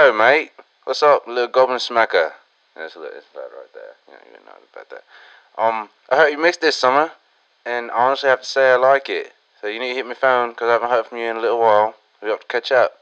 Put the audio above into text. Hello, mate. What's up, little goblin smacker? It's that right there. You don't even know about that. I hope you missed this summer, and I honestly have to say I like it. So you need to hit my phone, because I haven't heard from you in a little while. We have to catch up.